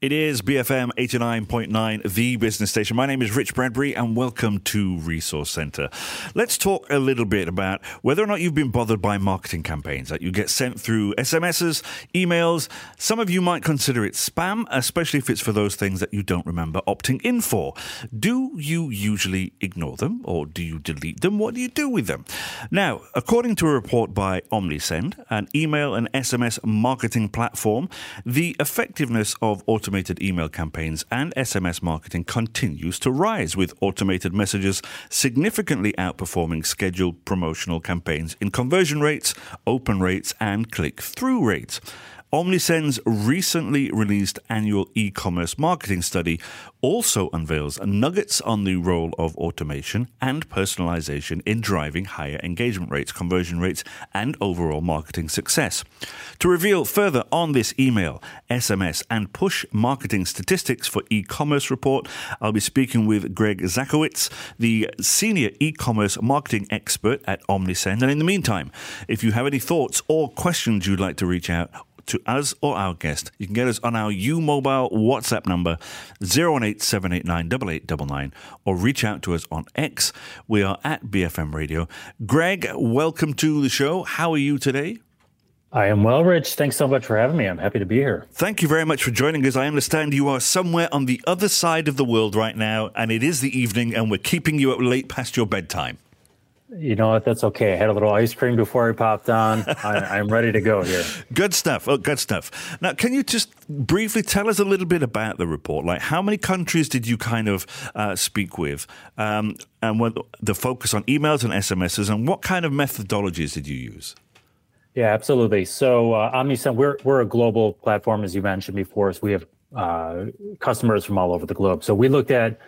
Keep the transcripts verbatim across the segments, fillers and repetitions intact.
It is B F M eighty-nine point nine, the business station. My name is Rich Bradbury and welcome to Resource Centre. Let's talk a little bit about whether or not you've been bothered by marketing campaigns that you get sent through S M Ss, emails. Some of you might consider it spam, especially if it's for those things that you don't remember opting in for. Do you usually ignore them or do you delete them? What do you do with them? Now, according to a report by Omnisend, an email and S M S marketing platform, the effectiveness of auto Automated email campaigns and S M S marketing continues to rise, with automated messages significantly outperforming scheduled promotional campaigns in conversion rates, open rates, and click-through rates. Omnisend's recently released annual e-commerce marketing study also unveils nuggets on the role of automation and personalization in driving higher engagement rates, conversion rates, and overall marketing success. To reveal further on this email, S M S, and push marketing statistics for e-commerce report, I'll be speaking with Greg Zakowicz, the senior e-commerce marketing expert at Omnisend. And in the meantime, if you have any thoughts or questions you'd like to reach out to us or our guest, you can get us on our U-Mobile WhatsApp number zero one eight seven eight nine eight eight nine nine or reach out to us on X. We are at B F M Radio. Greg, welcome to the show. How are you today? I am well, Rich. Thanks so much for having me. I'm happy to be here. Thank you very much for joining us. I understand you are somewhere on the other side of the world right now, and it is the evening, and we're keeping you up late past your bedtime. You know what? That's okay. I had a little ice cream before I popped on. I, I'm ready to go here. Good stuff. Oh, good stuff. Now, can you just briefly tell us a little bit about the report? Like, how many countries did you kind of uh, speak with? Um, and what the focus on emails and S M Ss, and what kind of methodologies did you use? Yeah, absolutely. So, uh, Omnisend, we're we're a global platform, as you mentioned before. So we have uh, customers from all over the globe. So we looked at.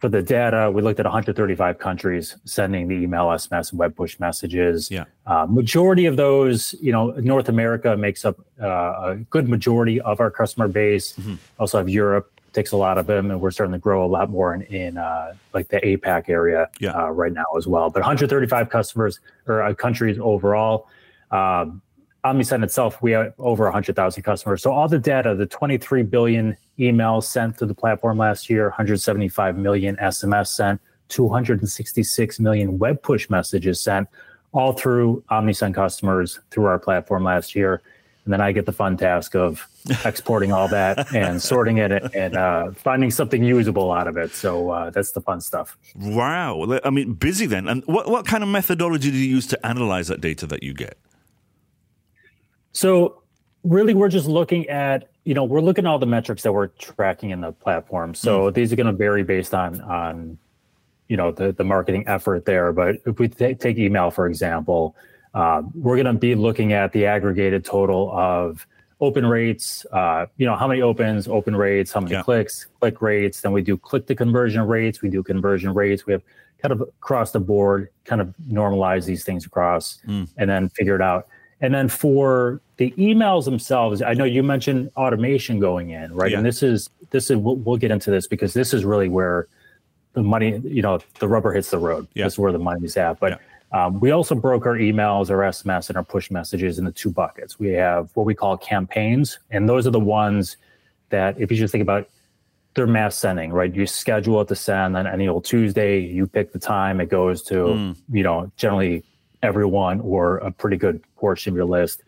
For the data, we looked at one hundred thirty-five countries sending the email, S M S, and web push messages. Yeah. Uh, majority of those, you know, North America makes up uh, a good majority of our customer base. Mm-hmm. Also have Europe, takes a lot of them, and we're starting to grow a lot more in, in uh, like the APAC area yeah. uh, right now as well. But one hundred thirty-five customers or uh, countries overall. Um, Omnisend itself, we have over one hundred thousand customers. So all the data, the twenty-three billion emails sent through the platform last year, one hundred seventy-five million S M S sent, two hundred sixty-six million web push messages sent, all through Omnisend customers through our platform last year. And then I get the fun task of exporting all that and sorting it and uh, finding something usable out of it. So uh, that's the fun stuff. Wow. I mean, busy then. And what, what kind of methodology do you use to analyze that data that you get? So really, we're just looking at, you know, we're looking at all the metrics that we're tracking in the platform. So mm. these are going to vary based on, on you know, the, the marketing effort there. But if we t- take email, for example, uh, we're going to be looking at the aggregated total of open rates, uh, you know, how many opens, open rates, how many yeah. clicks, click rates. Then we do click to conversion rates. We do conversion rates. We have kind of across the board, kind of normalize these things across mm. and then figure it out. And then for the emails themselves, I know you mentioned automation going in, right? Yeah. And this is, this is we'll, we'll get into this because this is really where the money, you know, the rubber hits the road. Yeah. That's where the money's at. But yeah. um, we also broke our emails, our S M S, and our push messages into two buckets. We have what we call campaigns. And those are the ones that, if you just think about, they're mass sending, right? You schedule it to send on any old Tuesday. You pick the time. It goes to, mm. you know, generally everyone or a pretty good portion of your list.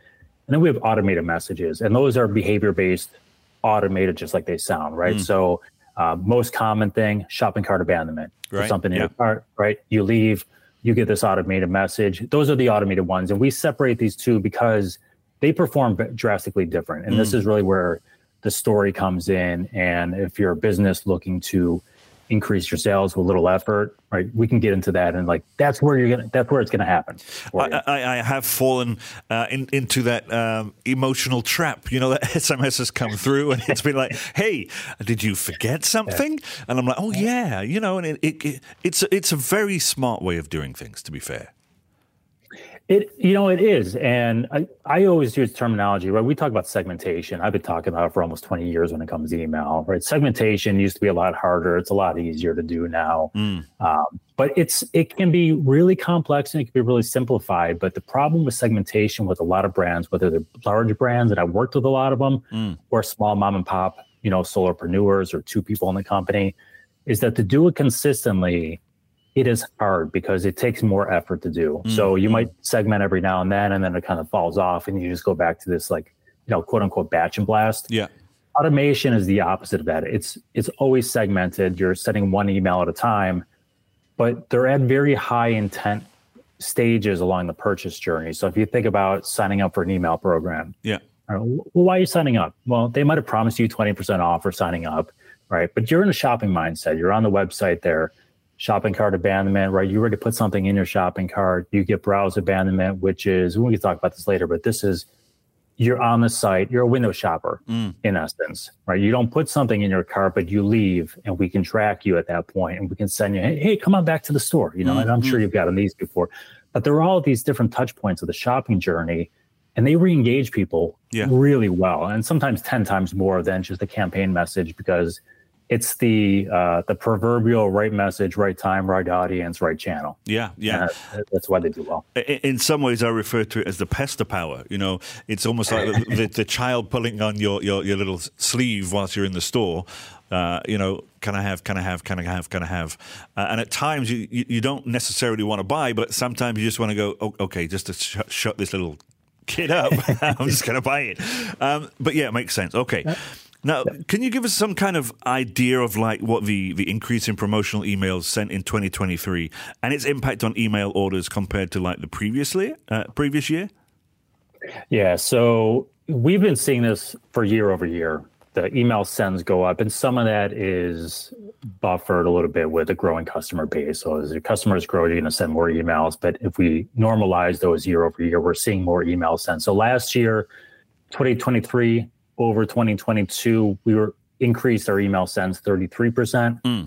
And then we have automated messages, and those are behavior-based, automated, just like they sound, right? Mm. So uh, most common thing, shopping cart abandonment. Right. There's something in yeah. your cart, right? You leave, you get this automated message. Those are the automated ones. And we separate these two because they perform drastically different. And mm. this is really where the story comes in. And if you're a business looking to increase your sales with little effort, right? We can get into that, and like that's where you're gonna, that's where it's gonna happen. I, I, I have fallen uh, in, into that um, emotional trap. You know, that S M S has come through, and it's been like, "Hey, did you forget something?" And I'm like, "Oh yeah," you know. And it, it, it it's it's a very smart way of doing things, to be fair. It, you know, it is. And I, I always use terminology, right? We talk about segmentation. I've been talking about it for almost twenty years when it comes to email, right? Segmentation used to be a lot harder. It's a lot easier to do now. Mm. Um, but it's it can be really complex and it can be really simplified. But the problem with segmentation with a lot of brands, whether they're large brands, and I've worked with a lot of them, mm. or small mom and pop, you know, solopreneurs or two people in the company, is that to do it consistently, it is hard because it takes more effort to do. Mm-hmm. So you might segment every now and then, and then it kind of falls off and you just go back to this, like, you know, quote unquote batch and blast. Yeah. Automation is the opposite of that. It's, it's always segmented. You're sending one email at a time, but they're at very high intent stages along the purchase journey. So if you think about signing up for an email program, yeah. Well, why are you signing up? Well, they might've promised you twenty percent off for signing up, right? But you're in a shopping mindset. You're on the website there. Shopping cart abandonment, right? You already put something in your shopping cart. You get browse abandonment, which is, we can talk about this later, but this is, you're on the site, you're a window shopper mm. in essence, right? You don't put something in your cart, but you leave, and we can track you at that point, and we can send you, hey, hey come on back to the store, you know, mm-hmm. and I'm sure you've gotten these before, but there are all these different touch points of the shopping journey, and they re-engage people yeah. really well. And sometimes ten times more than just a campaign message, because it's the uh, the proverbial right message, right time, right audience, right channel. Yeah, yeah. Uh, that's why they do well. In some ways, I refer to it as the pester power. You know, it's almost like the, the child pulling on your, your, your little sleeve whilst you're in the store. Uh, you know, can I have, can I have, can I have, can I have? Uh, and at times, you, you don't necessarily want to buy, but sometimes you just want to go, oh, okay, just to sh- shut this little kid up, I'm just going to buy it. Um, but yeah, it makes sense. Okay. Yeah. Now, can you give us some kind of idea of like what the, the increase in promotional emails sent in twenty twenty-three and its impact on email orders compared to like the previous year? Uh, previous year? Yeah, so we've been seeing this for year over year. The email sends go up, and some of that is buffered a little bit with a growing customer base. So as your customers grow, you're going to send more emails. But if we normalize those year over year, we're seeing more email sent. So last year, twenty twenty-three over twenty twenty-two, we were increased our email sends thirty-three percent. Mm.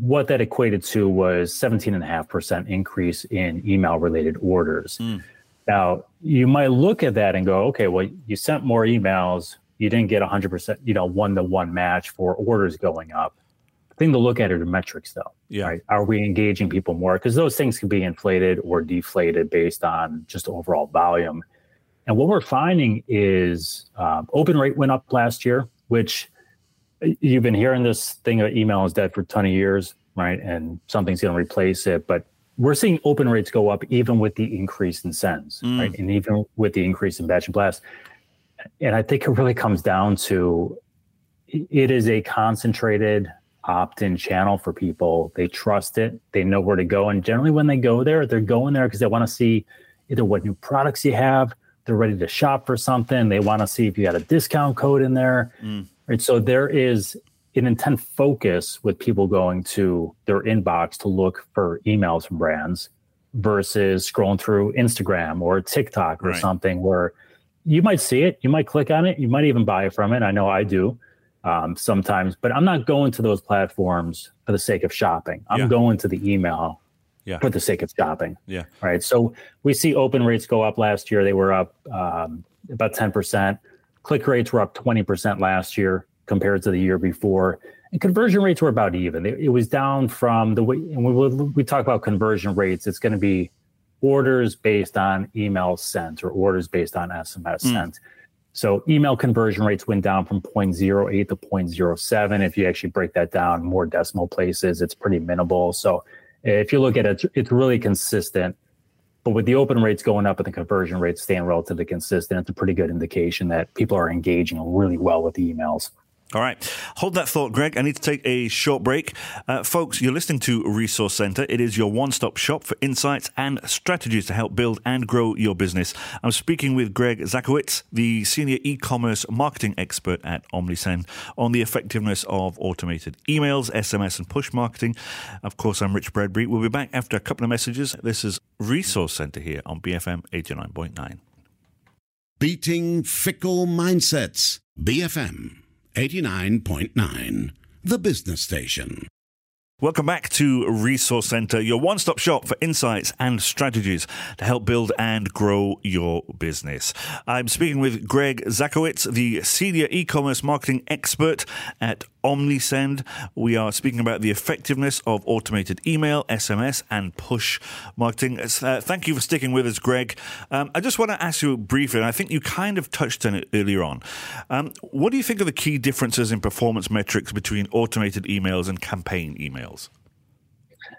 What that equated to was seventeen point five percent increase in email-related orders. Mm. Now, you might look at that and go, okay, well, you sent more emails. You didn't get one hundred percent, you know, one-to-one match for orders going up. The thing to look at are the metrics, though. Yeah. Right? Are we engaging people more? Because those things can be inflated or deflated based on just overall volume. And what we're finding is um, open rate went up last year, which you've been hearing this thing of email is dead for a ton of years, right? And something's going to replace it. But we're seeing open rates go up even with the increase in sends, mm. right? And even with the increase in batch and blast. And I think it really comes down to it is a concentrated opt-in channel for people. They trust it. They know where to go. And generally when they go there, they're going there because they want to see either what new products you have. They're ready to shop for something. They want to see if you got a discount code in there. Mm. Right? So there is an intent focus with people going to their inbox to look for emails from brands versus scrolling through Instagram or TikTok or right. something where you might see it, you might click on it, you might even buy from it. I know I do um, sometimes, but I'm not going to those platforms for the sake of shopping. I'm yeah. going to the email. Yeah. For the sake of shopping. Yeah. Right. So we see open rates go up last year. They were up um, about ten percent. Click rates were up twenty percent last year compared to the year before. And conversion rates were about even. It, it was down from the way, and we we talk about conversion rates. It's going to be orders based on email sent or orders based on S M S mm. sent. So email conversion rates went down from zero point zero eight to zero point zero seven. If you actually break that down more decimal places, it's pretty minimal. So if you look at it, it's really consistent. But with the open rates going up and the conversion rates staying relatively consistent, it's a pretty good indication that people are engaging really well with the emails. All right. Hold that thought, Greg. I need to take a short break. Uh, folks, you're listening to Resource Center. It is your one-stop shop for insights and strategies to help build and grow your business. I'm speaking with Greg Zakowicz, the senior e-commerce marketing expert at Omnisend, on the effectiveness of automated emails, S M S, and push marketing. Of course, I'm Rich Bradbury. We'll be back after a couple of messages. This is Resource Center here on B F M eighty-nine point nine. Beating fickle mindsets. B F M eighty-nine point nine, the business station. Welcome back to Resource Centre, your one-stop shop for insights and strategies to help build and grow your business. I'm speaking with Greg Zakowicz, the Senior E-Commerce Marketing Expert at Omnisend. We are speaking about the effectiveness of automated email, S M S and push marketing. Uh, thank you for sticking with us, Greg. Um, I just want to ask you briefly, and I think you kind of touched on it earlier on. Um, what do you think are the key differences in performance metrics between automated emails and campaign emails?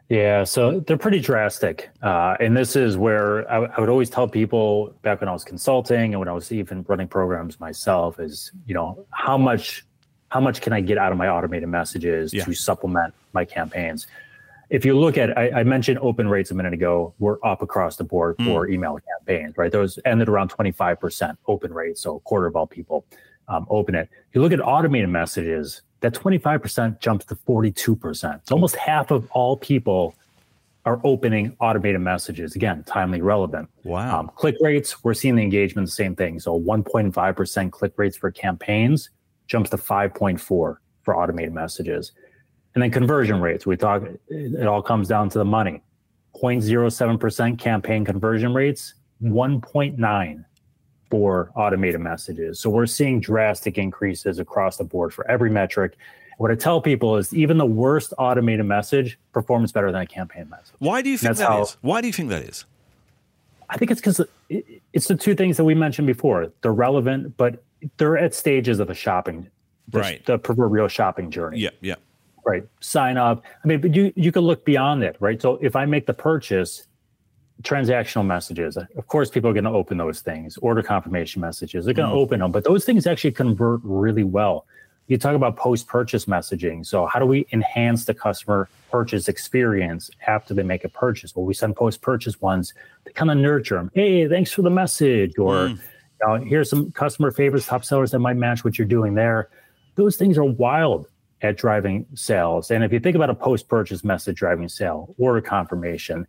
Yeah, so they're pretty drastic. Uh, and this is where I, w- I would always tell people back when I was consulting and when I was even running programs myself is, you know, how much how much can I get out of my automated messages yeah. to supplement my campaigns? If you look at, I, I mentioned open rates a minute ago, we're up across the board mm. for email campaigns, right? Those ended around twenty-five percent open rate. So a quarter of all people um, open it. If you look at automated messages, that twenty-five percent jumps to forty-two percent. So almost half of all people are opening automated messages. Again, timely, relevant. Wow. Um, click rates, we're seeing the engagement, same thing. So one point five percent click rates for campaigns jumps to five point four for automated messages. And then conversion rates, we talk, it all comes down to the money. zero point zero seven percent campaign conversion rates, one point nine for automated messages. So we're seeing drastic increases across the board for every metric. What I tell people is even the worst automated message performs better than a campaign message. Why do you think that how, is? Why do you think that is? I think it's because it's the two things that we mentioned before. They're relevant, but they're at stages of a shopping, the, right. the proverbial shopping journey. Yeah, yeah. Right, sign up. I mean, but you, you can look beyond it, right? So if I make the purchase, transactional messages, of course, people are going to open those things, order confirmation messages, they're going to oh. open them, but those things actually convert really well. You talk about post-purchase messaging. So how do we enhance the customer purchase experience after they make a purchase? Well, we send post-purchase ones that kind of nurture them. Hey, thanks for the message. Or mm. you know, here's some customer favorites, top sellers that might match what you're doing there. Those things are wild at driving sales. And if you think about a post-purchase message driving sale, order confirmation,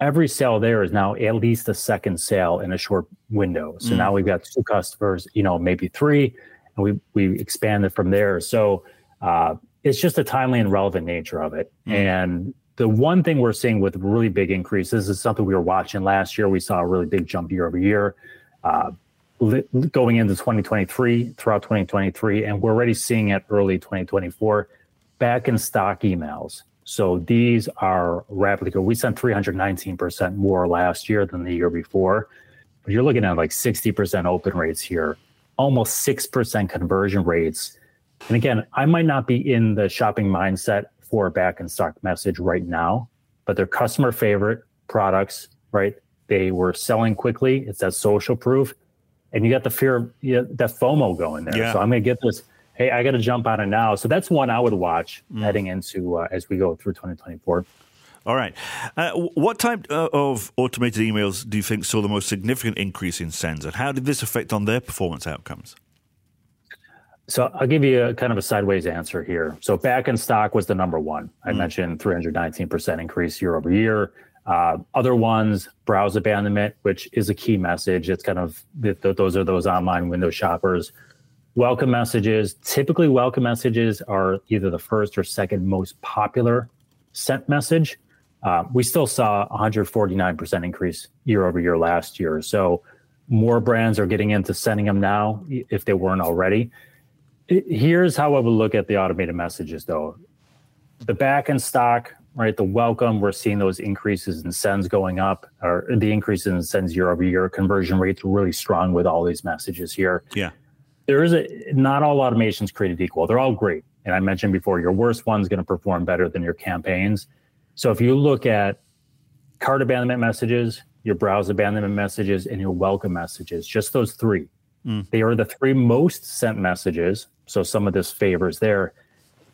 every sale there is now at least a second sale in a short window. So mm. now we've got two customers, you know, maybe three, and we we expanded from there. So uh, it's just the timely and relevant nature of it. Mm. And the one thing we're seeing with really big increases is something we were watching last year. We saw a really big jump year over year uh, li- going into twenty twenty-three, throughout twenty twenty-three, and we're already seeing it early twenty twenty-four, back in stock emails. So these are rapidly growing. We sent three hundred nineteen percent more last year than the year before. But you're looking at like sixty percent open rates here, almost six percent conversion rates. And again, I might not be in the shopping mindset for a back in stock message right now, but they're customer favorite products, right? They were selling quickly. It's that social proof. And you got the fear of you know, that FOMO going there. Yeah. So I'm going to get this. Hey, I got to jump on it now. So that's one I would watch mm. heading into uh, as we go through twenty twenty-four. All right. Uh, what type of automated emails do you think saw the most significant increase in sends, and how did this affect on their performance outcomes? So I'll give you a kind of a sideways answer here. So back in stock was the number one. I mm. mentioned three hundred nineteen percent increase year over year. Uh, other ones, browse abandonment, which is a key message. It's kind of those are those online window shoppers. Welcome messages, typically welcome messages are either the first or second most popular sent message. Uh, we still saw one hundred forty-nine percent increase year over year last year. So more brands are getting into sending them now if they weren't already. It, here's how I would look at the automated messages though. The back in stock, right? The welcome, we're seeing those increases in sends going up, or the increases in sends year over year. Conversion rates are really strong with all these messages here. Yeah. There is a, not all automations created equal. They're all great. And I mentioned before, your worst one's going to perform better than your campaigns. So if you look at cart abandonment messages, your browse abandonment messages, and your welcome messages, just those three, mm. they are the three most sent messages. So some of this favors there.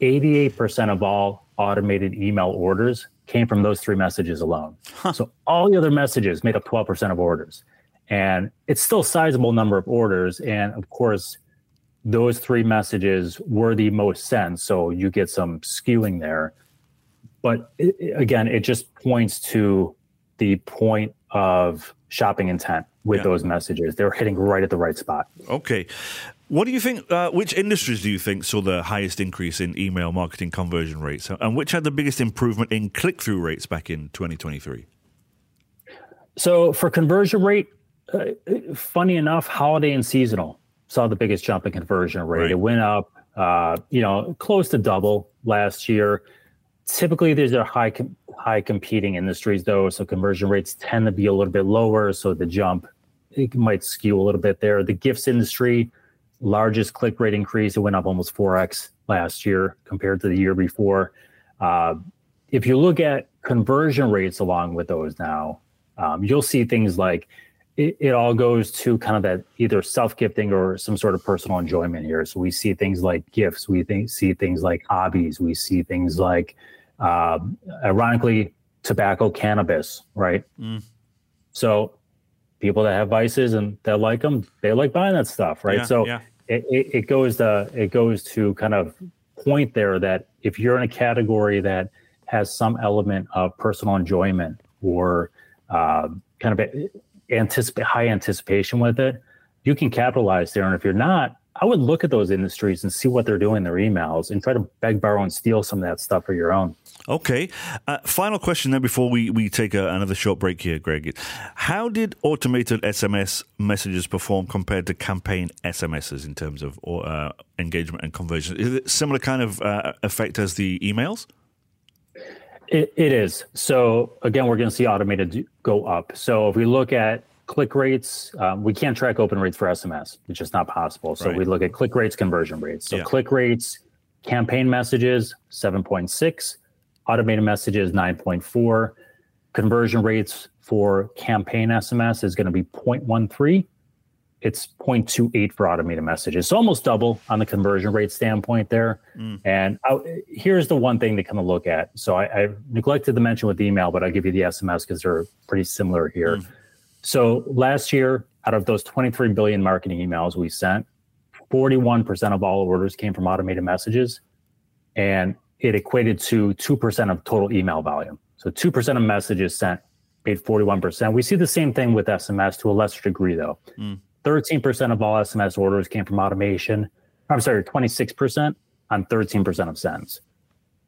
eighty-eight percent of all automated email orders came from those three messages alone. Huh. So all the other messages made up twelve percent of orders. And it's still a sizable number of orders. And of course, those three messages were the most sent, so you get some skewing there. But it, again, it just points to the point of shopping intent with yeah. those messages. They're hitting right at the right spot. Okay. What do you think, uh, which industries do you think saw the highest increase in email marketing conversion rates, and which had the biggest improvement in click-through rates back in twenty twenty-three? So for conversion rate, uh, funny enough, holiday and seasonal saw the biggest jump in conversion rate. Right. It went up, uh, you know, close to double last year. Typically, these are high com- high competing industries, though, so conversion rates tend to be a little bit lower, so the jump, it might skew a little bit there. The gifts industry, largest click rate increase, it went up almost four x last year compared to the year before. Uh, if you look at conversion rates along with those now, um, you'll see things like it, it all goes to kind of that either self-gifting or some sort of personal enjoyment here. So we see things like gifts, we think, see things like hobbies, we see things like, uh, ironically, tobacco, cannabis, right? Mm. So people that have vices and that like them, they like buying that stuff, right? Yeah, so yeah. It, it, it goes to it goes to kind of point there that if you're in a category that has some element of personal enjoyment or uh, kind of anticip- high anticipation with it, you can capitalize there. And if you're not, I would look at those industries and see what they're doing, their emails, and try to beg, borrow, and steal some of that stuff for your own. Okay. Uh, final question then before we, we take a, another short break here, Greg. How did automated S M S messages perform compared to campaign S M Ses in terms of uh, engagement and conversion? Is it a similar kind of uh, effect as the emails? It, it is. So, again, we're going to see automated go up. So if we look at click rates, um, we can't track open rates for S M S. It's just not possible. So right. We look at click rates, conversion rates. So yeah. Click rates, campaign messages, seven point six. Automated messages, nine point four. Conversion rates for campaign S M S is going to be zero point one three. It's zero point two eight for automated messages. So almost double on the conversion rate standpoint there. Mm. And I, here's the one thing to kind of look at. So I, I neglected to mention with email, but I'll give you the S M S because they're pretty similar here. Mm. So last year, out of those twenty-three billion marketing emails we sent, forty-one percent of all orders came from automated messages, and it equated to two percent of total email volume. So two percent of messages sent made forty-one percent. We see the same thing with S M S to a lesser degree, though. Mm. thirteen percent of all S M S orders came from automation. I'm sorry, twenty-six percent on thirteen percent of sends.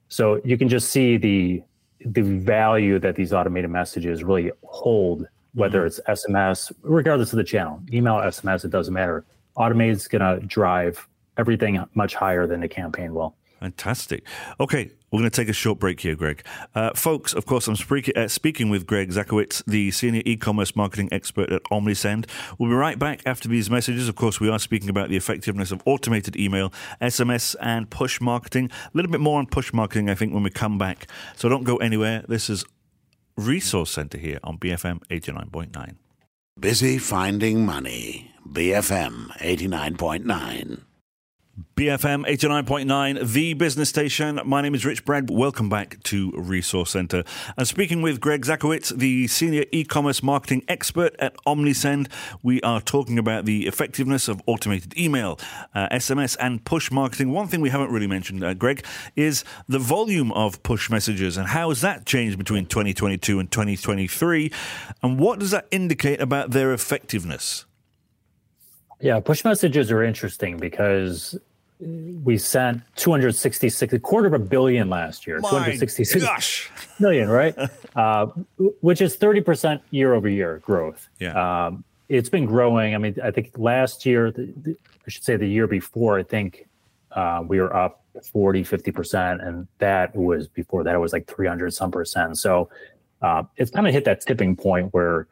So you can just see the the value that these automated messages really hold, whether it's S M S, regardless of the channel, email, S M S, it doesn't matter. Automated is going to drive everything much higher than the campaign will. Fantastic. Okay, we're going to take a short break here, Greg. Uh, folks, of course, I'm speak- uh, speaking with Greg Zakowicz, the senior e-commerce marketing expert at Omnisend. We'll be right back after these messages. Of course, we are speaking about the effectiveness of automated email, S M S, and push marketing. A little bit more on push marketing, I think, when we come back. So don't go anywhere. This is Resource Center here on B F M eighty-nine point nine. Busy finding money. B F M eighty-nine point nine. B F M eighty-nine point nine, the business station. My name is Rich Brad. Welcome back to Resource Center. I'm speaking with Greg Zakowicz, the senior e-commerce marketing expert at Omnisend. We are talking about the effectiveness of automated email, uh, S M S, and push marketing. One thing we haven't really mentioned, uh, Greg, is the volume of push messages and how has that changed between twenty twenty-two and twenty twenty-three, and what does that indicate about their effectiveness? Yeah, push messages are interesting because we sent two hundred sixty-six, a quarter of a billion last year. My two hundred sixty-six gosh. Million, right? uh, which is thirty percent year over year growth. Yeah. Um, it's been growing. I mean, I think last year, the, the, I should say the year before, I think uh, we were up forty, fifty percent. And that was before that, it was like three hundred some percent. So uh, it's kind of hit that tipping point where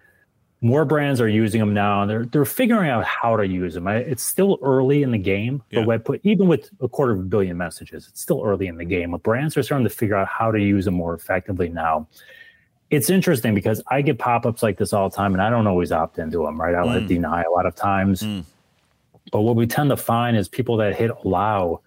more brands are using them now, and they're they're figuring out how to use them. I, it's still early in the game, yeah. But web put, even with a quarter of a billion messages, it's still early in the game. But brands are starting to figure out how to use them more effectively now. It's interesting because I get pop-ups like this all the time, and I don't always opt into them, right? I mm. would deny a lot of times. Mm. But what we tend to find is people that hit allow,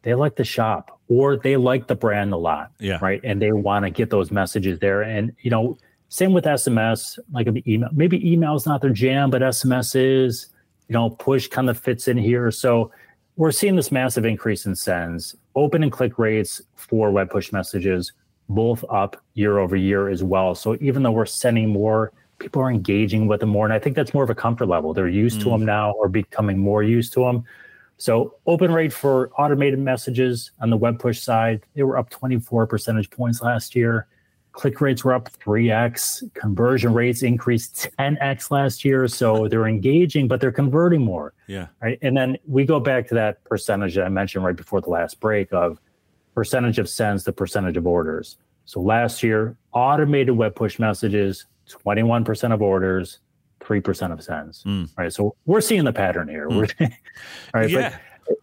they like the shop, or they like the brand a lot, yeah. right? And they want to get those messages there. And, you know, same with S M S, like email. Maybe email is not their jam, but S M S is, you know, push kind of fits in here. So we're seeing this massive increase in sends. Open and click rates for web push messages, both up year over year as well. So even though we're sending more, people are engaging with them more. And I think that's more of a comfort level. They're used mm. to them now, or becoming more used to them. So open rate for automated messages on the web push side, they were up twenty-four percentage points last year. Click rates were up three x. Conversion rates increased ten x last year. So they're engaging, but they're converting more. Yeah. Right. And then we go back to that percentage that I mentioned right before the last break of percentage of sends to percentage of orders. So last year, automated web push messages, twenty-one percent of orders, three percent of sends. Mm. Right. So we're seeing the pattern here. Mm. We're, all right. Yeah. But,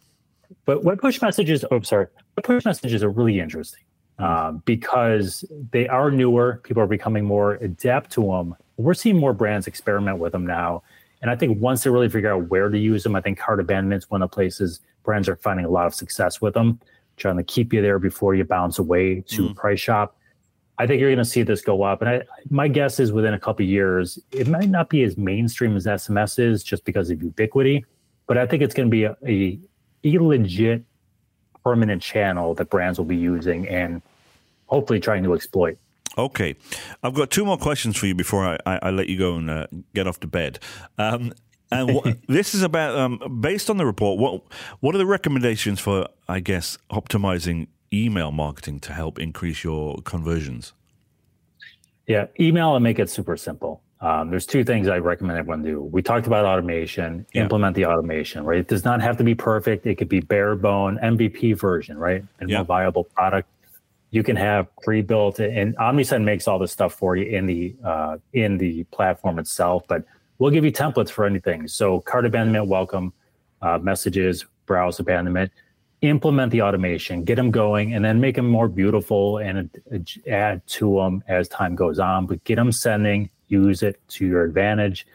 but web push messages, oh, sorry. Web push messages are really interesting. Uh, because they are newer, people are becoming more adept to them. We're seeing more brands experiment with them now. And I think once they really figure out where to use them, I think cart abandonment is one of the places brands are finding a lot of success with them, trying to keep you there before you bounce away to mm. price shop. I think you're going to see this go up. And I, my guess is within a couple of years, it might not be as mainstream as S M S is just because of ubiquity, but I think it's going to be a, a, a legit permanent channel that brands will be using and hopefully trying to exploit. Okay. I've got two more questions for you before I, I, I let you go and uh, get off to bed. Um, and what, this is about, um, based on the report, what what are the recommendations for, I guess, optimizing email marketing to help increase your conversions? Yeah, email and make it super simple. Um, there's two things I recommend everyone do. We talked about automation, yeah. Implement the automation, right? It does not have to be perfect. It could be bare bone M V P version, right? And yeah. more viable product. You can have pre-built, and Omnisend makes all this stuff for you in the uh, in the platform itself, but we'll give you templates for anything. So cart abandonment, welcome, uh, messages, browse abandonment, implement the automation, get them going, and then make them more beautiful and uh, add to them as time goes on, but get them sending, use it to your advantage.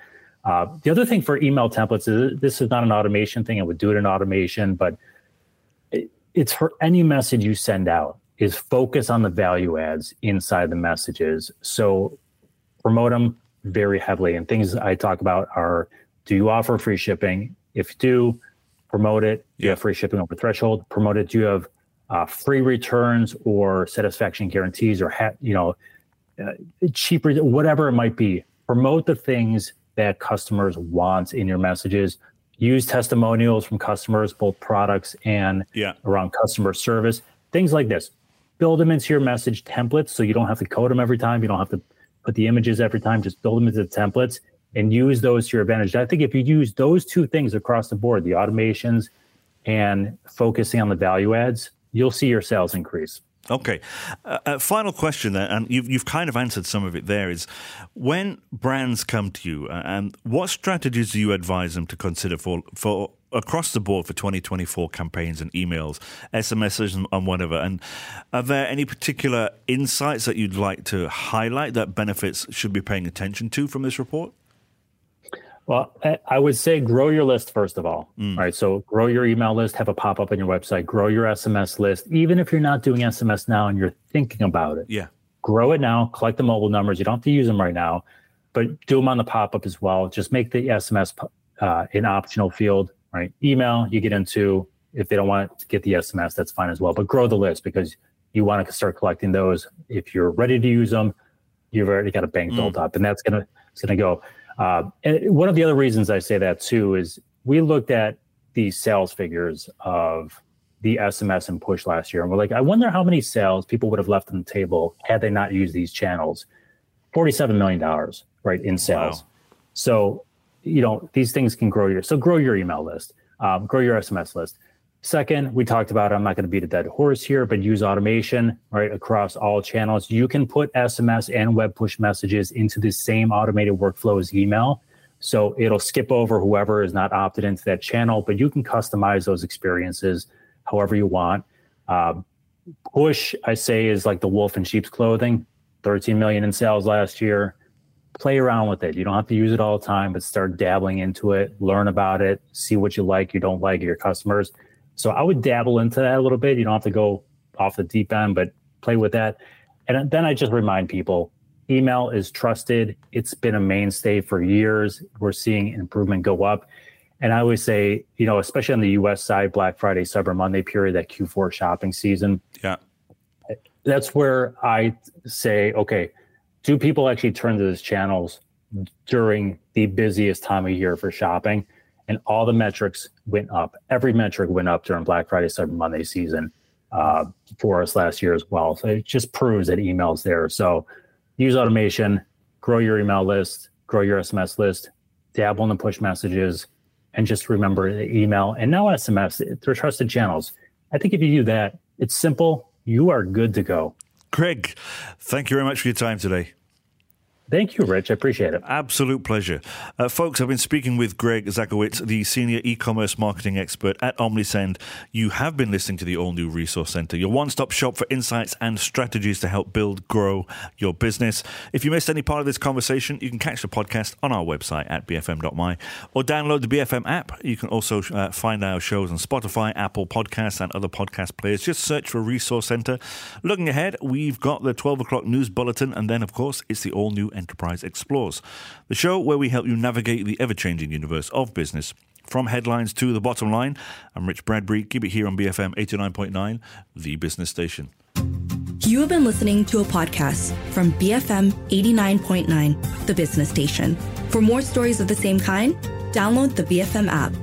Uh, the other thing for email templates is this is not an automation thing. I would do it in automation, but it, it's for any message you send out. Is focus on the value adds inside the messages. So promote them very heavily. And things I talk about are, do you offer free shipping? If you do, promote it. Do you have free shipping over threshold? Promote it. Do you have uh, free returns or satisfaction guarantees or ha- you know uh, cheaper, whatever it might be? Promote the things that customers want in your messages. Use testimonials from customers, both products and yeah. around customer service. Things like this. Build them into your message templates so you don't have to code them every time. You don't have to put the images every time. Just build them into the templates and use those to your advantage. I think if you use those two things across the board, the automations and focusing on the value adds, you'll see your sales increase. Okay. Uh, uh, final question, and you've, you've kind of answered some of it there, is when brands come to you, uh, and what strategies do you advise them to consider for for across the board for twenty twenty-four campaigns and emails, S M Ss and whatever? And are there any particular insights that you'd like to highlight that benefits should be paying attention to from this report? Well, I would say grow your list, first of all, mm. right? So grow your email list, have a pop-up on your website, grow your S M S list, even if you're not doing S M S now and you're thinking about it. Yeah. Grow it now, collect the mobile numbers. You don't have to use them right now, but do them on the pop-up as well. Just make the S M S uh, an optional field, right? Email, you get into, if they don't want to get the S M S, that's fine as well, but grow the list because you want to start collecting those. If you're ready to use them, you've already got a bank mm. built up and that's going to, it's going to go. Uh, and one of the other reasons I say that too is we looked at the sales figures of the S M S and push last year. And we're like, I wonder how many sales people would have left on the table had they not used these channels. forty-seven million dollars, right, in sales. Wow. So, you know, these things can grow your, so grow your email list, um, grow your S M S list. Second, we talked about, I'm not going to beat a dead horse here, but use automation right across all channels. You can put S M S and web push messages into the same automated workflow as email. So it'll skip over whoever is not opted into that channel, but you can customize those experiences however you want. Um, push, I say, is like the wolf in sheep's clothing, thirteen million in sales last year. Play around with it. You don't have to use it all the time, but start dabbling into it, learn about it, see what you like, you don't like, your customers. So I would dabble into that a little bit. You don't have to go off the deep end, but play with that. And then I just remind people, email is trusted. It's been a mainstay for years. We're seeing improvement go up. And I always say, you know, especially on the U S side, Black Friday, Cyber Monday period, that Q four shopping season. Yeah. That's where I say, okay, do people actually turn to these channels during the busiest time of year for shopping? and all the metrics went up. Every metric went up during Black Friday, Cyber Monday season uh, for us last year as well. So it just proves that email's there. So use automation, grow your email list, grow your S M S list, dabble in the push messages, and just remember the email and now S M S, they're trusted channels. I think if you do that, it's simple. You are good to go. Greg, thank you very much for your time today. Thank you, Rich. I appreciate it. Absolute pleasure. Uh, folks, I've been speaking with Greg Zakowicz, the senior e-commerce marketing expert at Omnisend. You have been listening to the all-new Resource Center, your one-stop shop for insights and strategies to help build, grow your business. If you missed any part of this conversation, you can catch the podcast on our website at b f m dot m y or download the B F M app. You can also uh, find our shows on Spotify, Apple Podcasts, and other podcast players. Just search for Resource Center. Looking ahead, we've got the twelve o'clock news bulletin, and then, of course, it's the all-new Enterprise Explores, the show where we help you navigate the ever-changing universe of business, from headlines to the bottom line. I'm Rich Bradbury. Keep it here on B F M eighty-nine point nine, the business station. You have been listening to a podcast from B F M eighty-nine point nine, the business station. For more stories of the same kind, download the B F M app.